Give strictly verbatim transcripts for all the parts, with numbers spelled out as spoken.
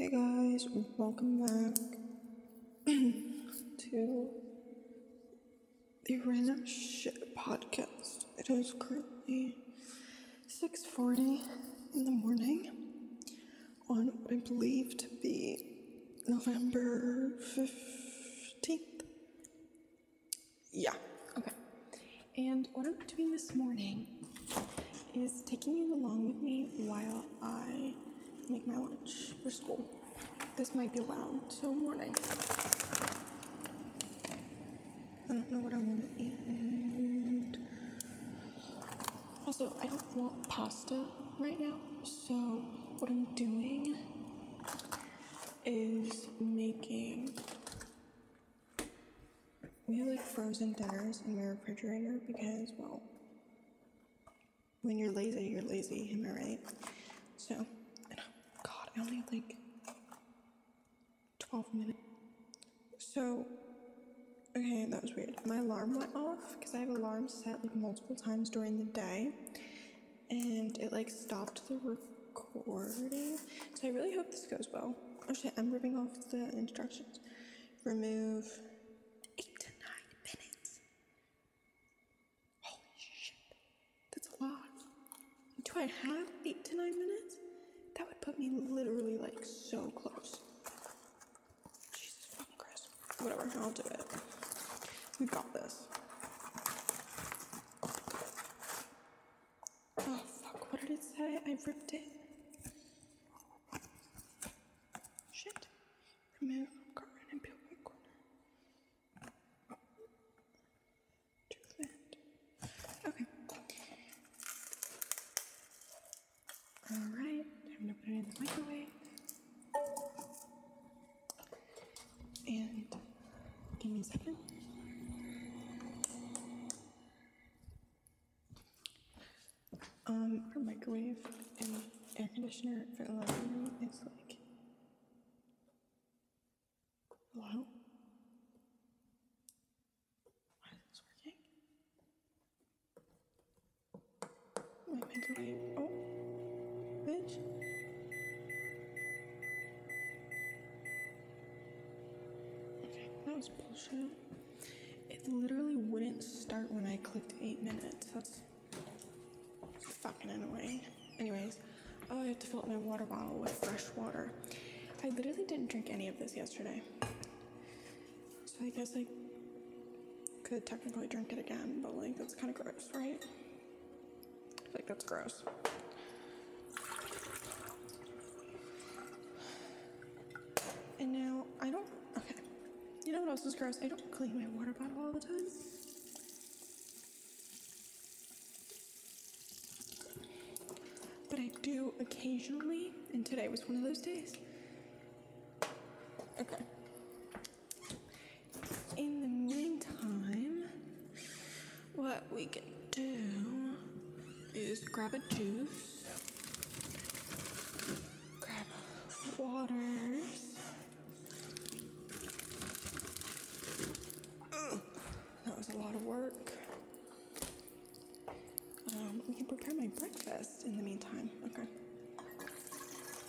Hey guys, welcome back to the Random Shit Podcast. It is currently six forty in the morning on what I believe to be November fifteenth. Yeah, okay. And what I'm doing this morning is taking you along with me while I make my lunch for school. This might be loud, so warning. I don't know what I want to eat. And also, I don't want pasta right now, so what I'm doing is making we have like frozen dinners in my refrigerator because, well, when you're lazy, you're lazy, am I right? So I only have like twelve minutes. So, okay, that was weird. My alarm went off because I have alarms set like multiple times during the day, and it like stopped the recording. So I really hope this goes well. Oh shit, I'm ripping off the instructions. Remove eight to nine minutes. Holy shit, that's a lot. Do I have eight to nine minutes? That would put me literally, like, so close. Jesus fucking Christ. Whatever, I'll do it. We got this. Oh, fuck, what did it say? I ripped it. Shit. Remove from carbon and peel by corner. Do that. Okay. Alright. I'm gonna put it in the microwave and give me a second. Um, our microwave and air conditioner for the living room is like, hello? Why is this working? My microwave, oh, bitch. Bullshit. It literally wouldn't start when I clicked eight minutes. That's fucking annoying. Anyways, oh, I have to fill up my water bottle with fresh water. I literally didn't drink any of this yesterday, so I guess I could technically drink it again, but like that's kind of gross, right? I feel like that's gross. And now I don't. Okay. You know what else is gross? I don't clean my water bottle all the time. But I do occasionally, and today was one of those days. Okay. In the meantime, what we can do is grab a juice, grab waters. A lot of work. Um, we can prepare my breakfast in the meantime. Okay.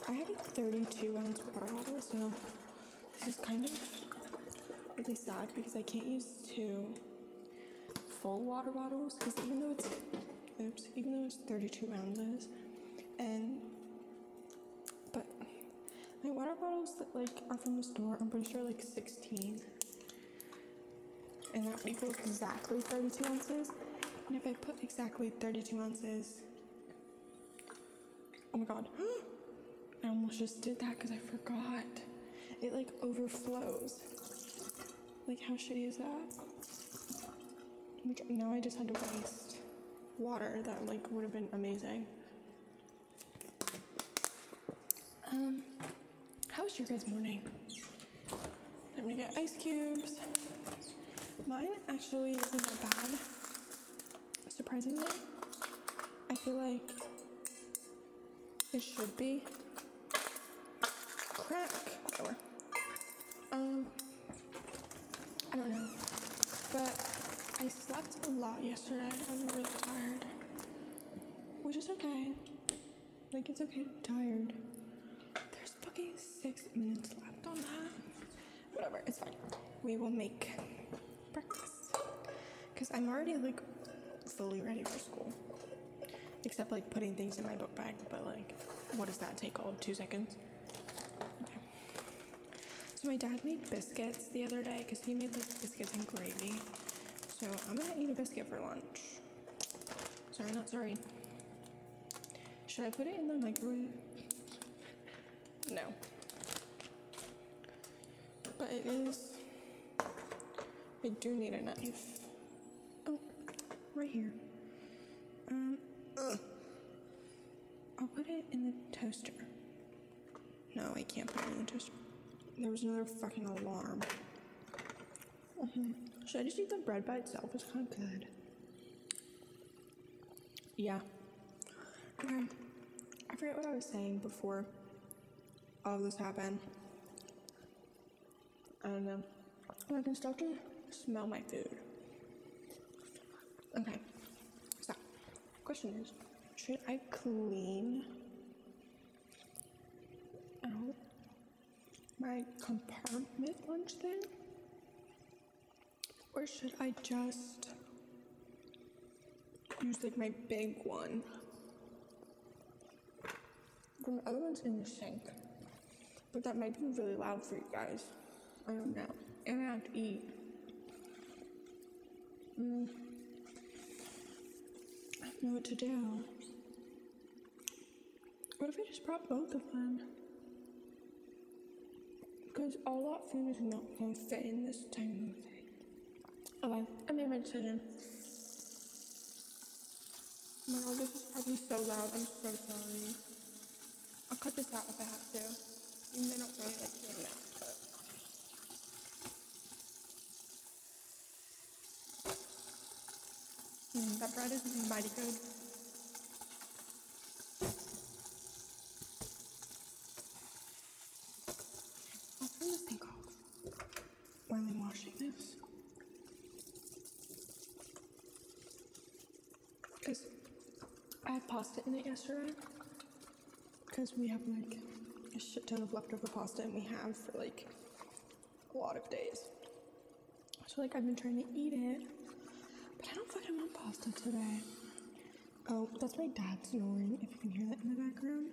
I have a thirty-two ounce water bottle, so this is kind of really sad because I can't use two full water bottles because even though it's oops, even though it's thirty-two ounces, and but my water bottles that like are from the store, I'm pretty sure like sixteen. And that equals exactly thirty-two ounces. And if I put exactly thirty-two ounces, oh my god, I almost just did that because I forgot. It like overflows. Like how shitty is that? Like now I just had to waste water that like would have been amazing. Um, how was your guys' morning? I'm gonna get ice cubes. Mine actually isn't that bad, surprisingly. I feel like it should be. Crack! Whatever. Um, I don't know. But I slept a lot yesterday. I'm really tired. Which is okay. Like, it's okay to be tired. There's fucking six minutes left on that. Whatever, it's fine. We will make breakfast. Because I'm already, like, fully ready for school. Except, like, putting things in my book bag. But, like, what does that take? All two seconds? Okay. So my dad made biscuits the other day because he made, like, biscuits and gravy. So I'm going to eat a biscuit for lunch. Sorry, not sorry. Should I put it in the microwave? No. But it is... I do need a knife. Oh, right here. Um, ugh. I'll put it in the toaster. No, I can't put it in the toaster. There was another fucking alarm. Mm-hmm. Should I just eat the bread by itself? It's kind of good. Yeah. Okay. I forget what I was saying before all of this happened. I don't know. I can start to smell my food. Okay. So, question is, should I clean out my compartment lunch thing? Or should I just use, like, my big one? The other one's in the sink. But that might be really loud for you guys. I don't know. And I have to eat. Mm. I don't know what to do. What if I just brought both of them? Because all that food is not going to fit in this tiny little thing. Okay, I made my decision. Oh my god, this is probably so loud. I'm so sorry. I'll cut this out if I have to. Even though I don't really like doing that. Mm, that bread is mighty good. I'll turn this thing off while I'm washing this. Because I had pasta in it yesterday. Because we have, like, a shit ton of leftover pasta, and we have for, like, a lot of days. So, like, I've been trying to eat it. But I don't fucking want pasta today. Oh, that's my dad snoring, if you can hear that in the background.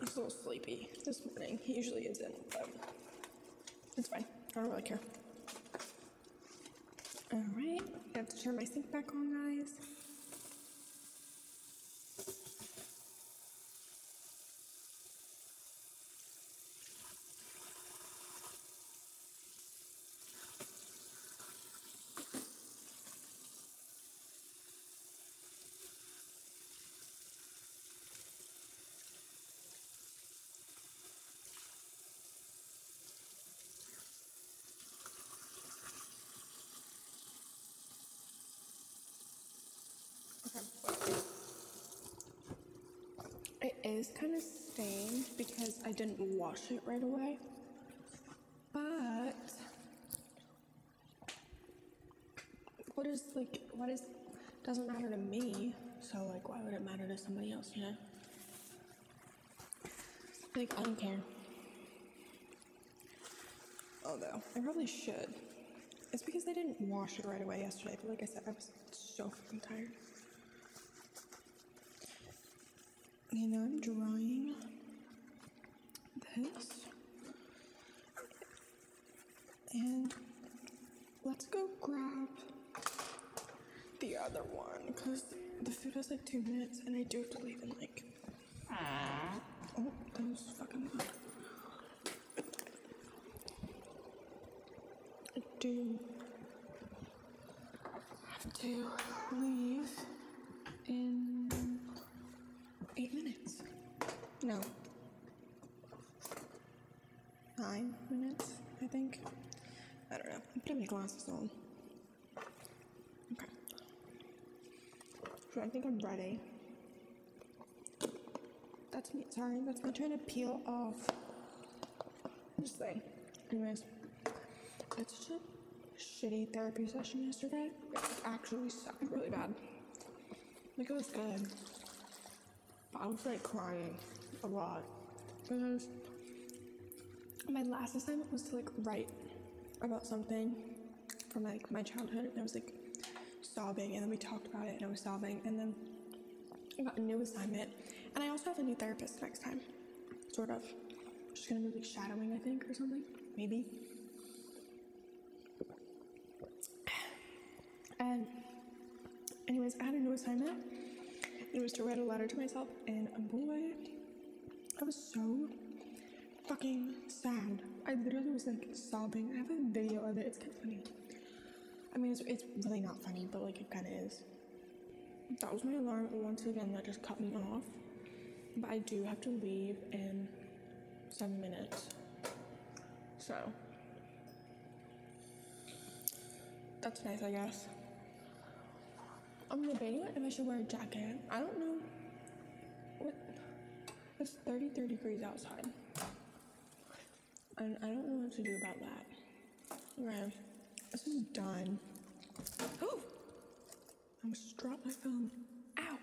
He's a little sleepy this morning. He usually isn't, but it's fine. I don't really care. Alright, I have to turn my sink back on, guys. It is kind of stained because I didn't wash it right away, but what is, like, what is, doesn't matter to me, so, like, why would it matter to somebody else, you know? Like, I don't care. Although, I probably should. It's because I didn't wash it right away yesterday, but like I said, I was so fucking tired. Okay, now I'm drying this, and let's go grab the other one, because the food has like two minutes, and I do have to leave in like, aww. Oh, that was fucking loud. I do have to leave in Eight minutes. No. Nine minutes, I think. I don't know. I'm putting my glasses on. Okay. So I think I'm ready. That's me. Sorry, that's me. I'm trying to peel off this thing. Anyways, I had such a shitty therapy session yesterday. It actually sucked really bad. Like, it was good. I was, like, crying a lot. And I was, my last assignment was to like write about something from like my childhood, and I was like sobbing, and then we talked about it and I was sobbing, and then I got a new assignment, and I also have a new therapist next time, sort of. She's gonna be like shadowing, I think, or something, maybe. And anyways, I had a new assignment. It was to write a letter to myself, and boy, I was so fucking sad. I literally was like sobbing. I have a video of it. It's kind of funny. I mean, it's, it's really not funny, but like it kind of is. That was my alarm once again that just cut me off. But I do have to leave in seven minutes. So that's nice, I guess. I'm debating if I should wear a jacket. I don't know. What? It's thirty-three degrees outside. And I don't know what to do about that. Okay, this is done. Oh! I almost dropped my phone. Ow!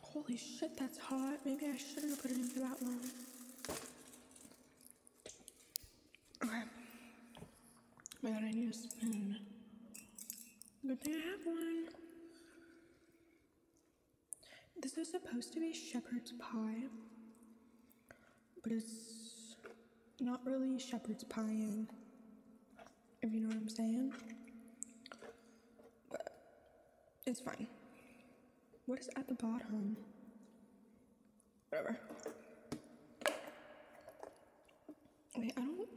Holy shit, that's hot. Maybe I shouldn't have put it in for that long. Okay. Oh my god, I need a spoon. Good thing I have one. This is supposed to be shepherd's pie, but it's not really shepherd's pieing, if you know what I'm saying. But it's fine. What is at the bottom? Whatever. Wait, I don't,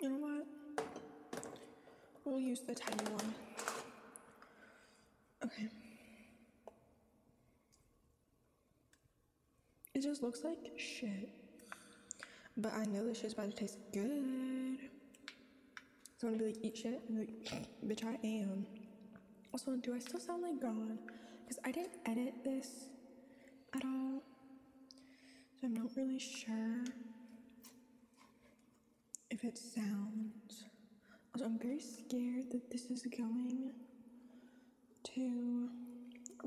you know what? We'll use the tiny one. Okay. It just looks like shit. But I know this shit's about to taste good. So I'm gonna be like, eat shit, and be like, bitch, I am. Also, do I still sound like God? Because I didn't edit this at all. So I'm not really sure if it sounds. Also, I'm very scared that this is going to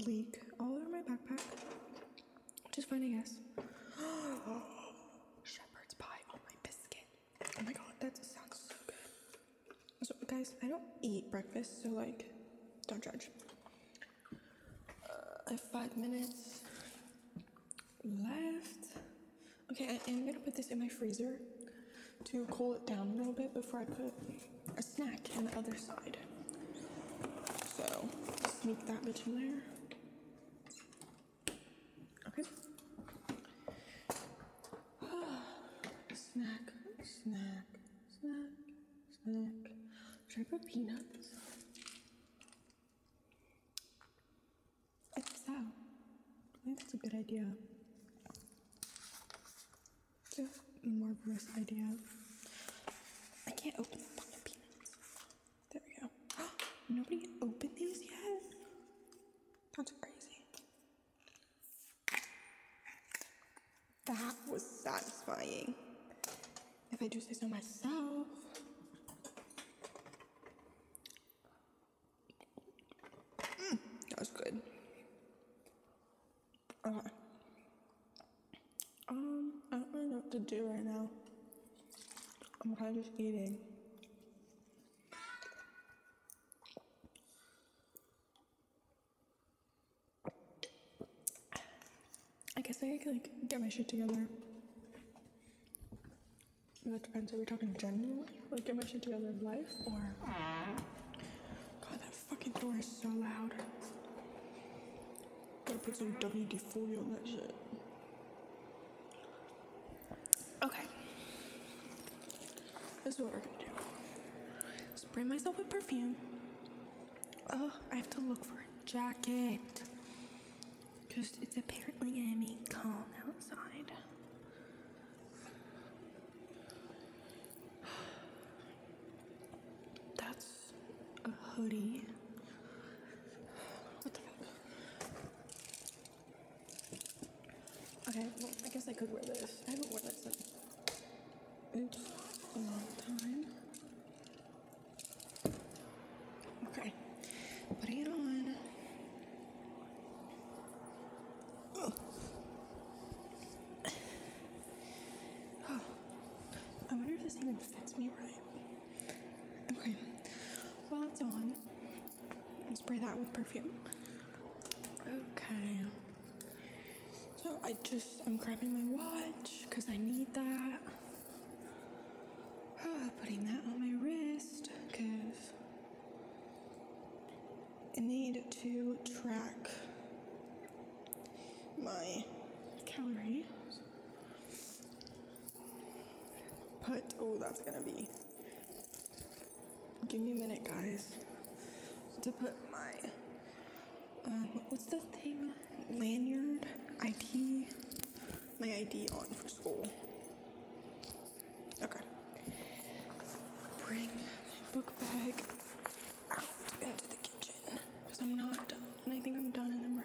leak all over my backpack, which is fine, I guess. Shepherd's pie on my biscuit. Oh my god, that sounds so good. Also, guys, I don't eat breakfast, so like, don't judge. Uh, I have five minutes left. Okay, I am gonna put this in my freezer to cool it down a little bit before I put a snack on the other side. So, sneak that bitch in there. Okay. Snack, snack, snack, snack. Should I put peanuts? I think so. I think that's a good idea. It's a marvelous idea. I can't open it. Nobody opened these yet? That's crazy. That was satisfying. If I do say so myself. Mm, that was good. Okay. Um, I don't really know what to do right now. I'm kind of just eating. I can, like, get my shit together. It depends. Are we talking general? Like, get my shit together in life, or... God, that fucking door is so loud. Gotta put some W D forty on that shit. Okay. This is what we're gonna do. Spray myself with perfume. Oh, I have to look for a jacket. Just, it's apparently gonna be calm outside. That's a hoodie. What the fuck? Okay, well, I guess I could wear this. I haven't worn this in oops, a long time. Okay, putting it on. Oh. and fits me right. Okay, while it's on, I'll spray that with perfume. Okay. So I just, I'm grabbing my watch because I need that. Oh, putting that on my wrist because I need to track my calories. Put, oh, that's gonna be, give me a minute, guys, to put my, um, what's the thing? Lanyard? I D? My I D on for school. Okay. Bring my book bag out into the kitchen because I'm not done, and I think I'm done in the room.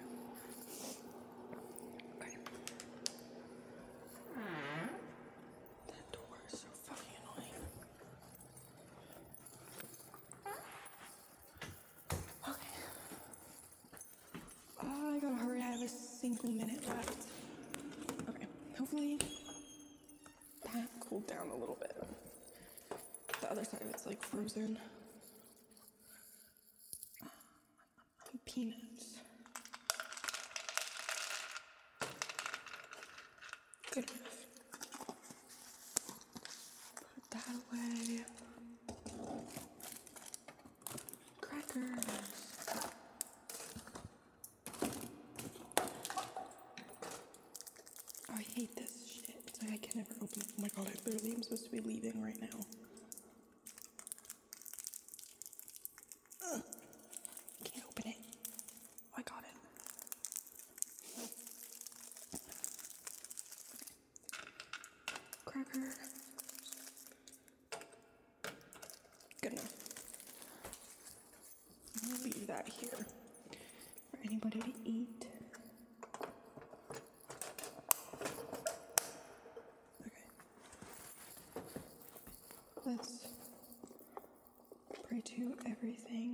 Single minute left. Okay, hopefully that cooled down a little bit. The other side of it's like frozen. Peanuts. Good enough. Put that away. Crackers. I hate this shit. It's like I can never open it. Oh my god, I literally am supposed to be leaving right now. Ugh. Can't open it. Oh, I got it. Cracker. Good enough. I'll leave that here for anybody to eat. Let's pray to everything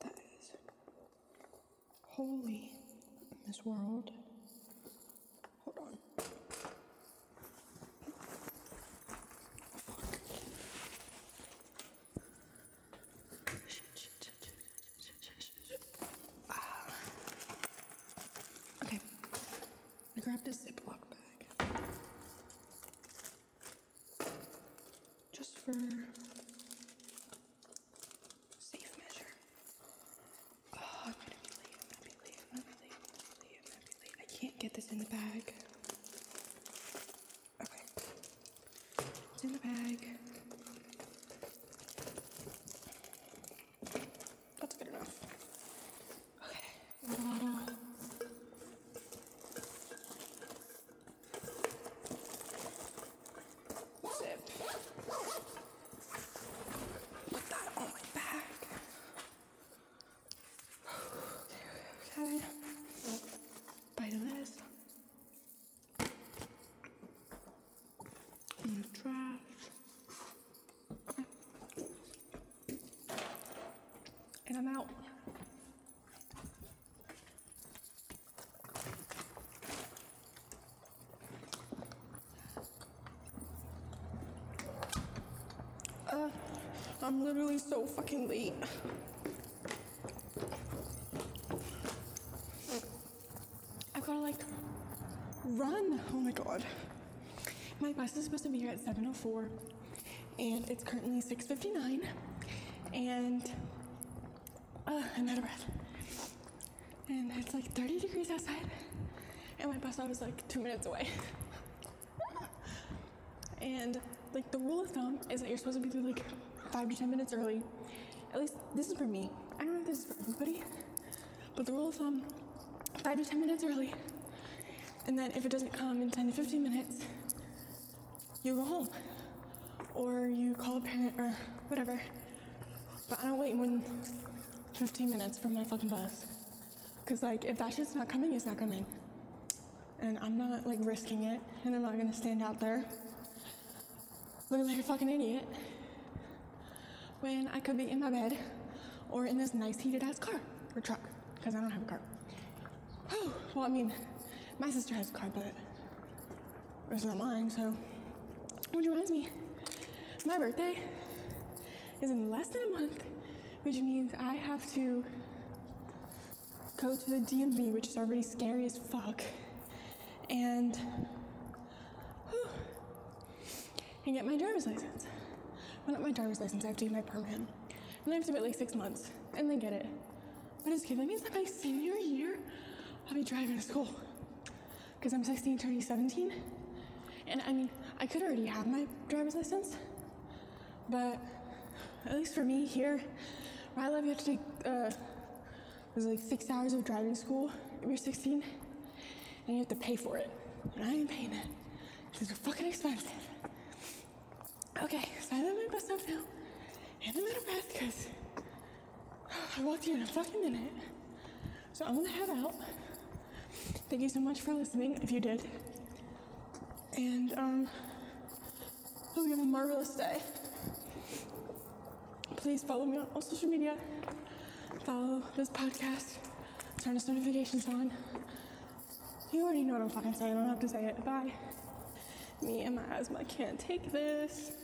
that is holy in this world. Hold on. Fuck. Shit, shit, shit, shit, shit, shit, shit. Ah. Okay. I grabbed a Ziploc bag. For safe measure. Oh, I'm gonna be late, I'm gonna be late, I'm gonna be late, I'm gonna be late, I'm gonna be late. I can't get this in the bag. Okay. It's in the bag. That's good enough. Okay. Water. And I'm out. Uh, I'm literally so fucking late. I've gotta like run. Oh my god. My bus is supposed to be here at seven oh four and it's currently six fifty-nine and Uh, I'm out of breath. And it's like thirty degrees outside. And my bus stop is like two minutes away. And like the rule of thumb is that you're supposed to be like five to ten minutes early. At least this is for me. I don't know if this is for everybody. But the rule of thumb, five to ten minutes early. And then if it doesn't come in ten to fifteen minutes, you go home. Or you call a parent or whatever. But I don't wait when fifteen minutes from my fucking bus. Cause like, if that shit's not coming, it's not coming. And I'm not like risking it, and I'm not gonna stand out there looking like a fucking idiot when I could be in my bed or in this nice heated ass car or truck, cause I don't have a car. Oh, well, I mean, my sister has a car, but it's not mine, so which reminds me, my birthday is in less than a month, which means I have to go to the D M V, which is already scary as fuck, and, whew, and get my driver's license. Well, not my driver's license, I have to get my permit. And I have to wait like six months, and then get it. But it's okay, that means that my senior year, I'll be driving to school. Because I'm sixteen, turning seventeen. And I mean, I could already have my driver's license, but at least for me here, where I live, you have to take, uh, there's like six hours of driving school if you're sixteen, and you have to pay for it. And I ain't paying it, because they're fucking expensive. Okay, so I let my bus up now, and I'm out of breath, because I walked here in a fucking minute. So I'm gonna head out. Thank you so much for listening, if you did. And, um, hope you have a marvelous day. Please follow me on all social media. Follow this podcast. Turn those notifications on. You already know what I'm fucking saying. I don't have to say it. Bye. Me and my asthma can't take this.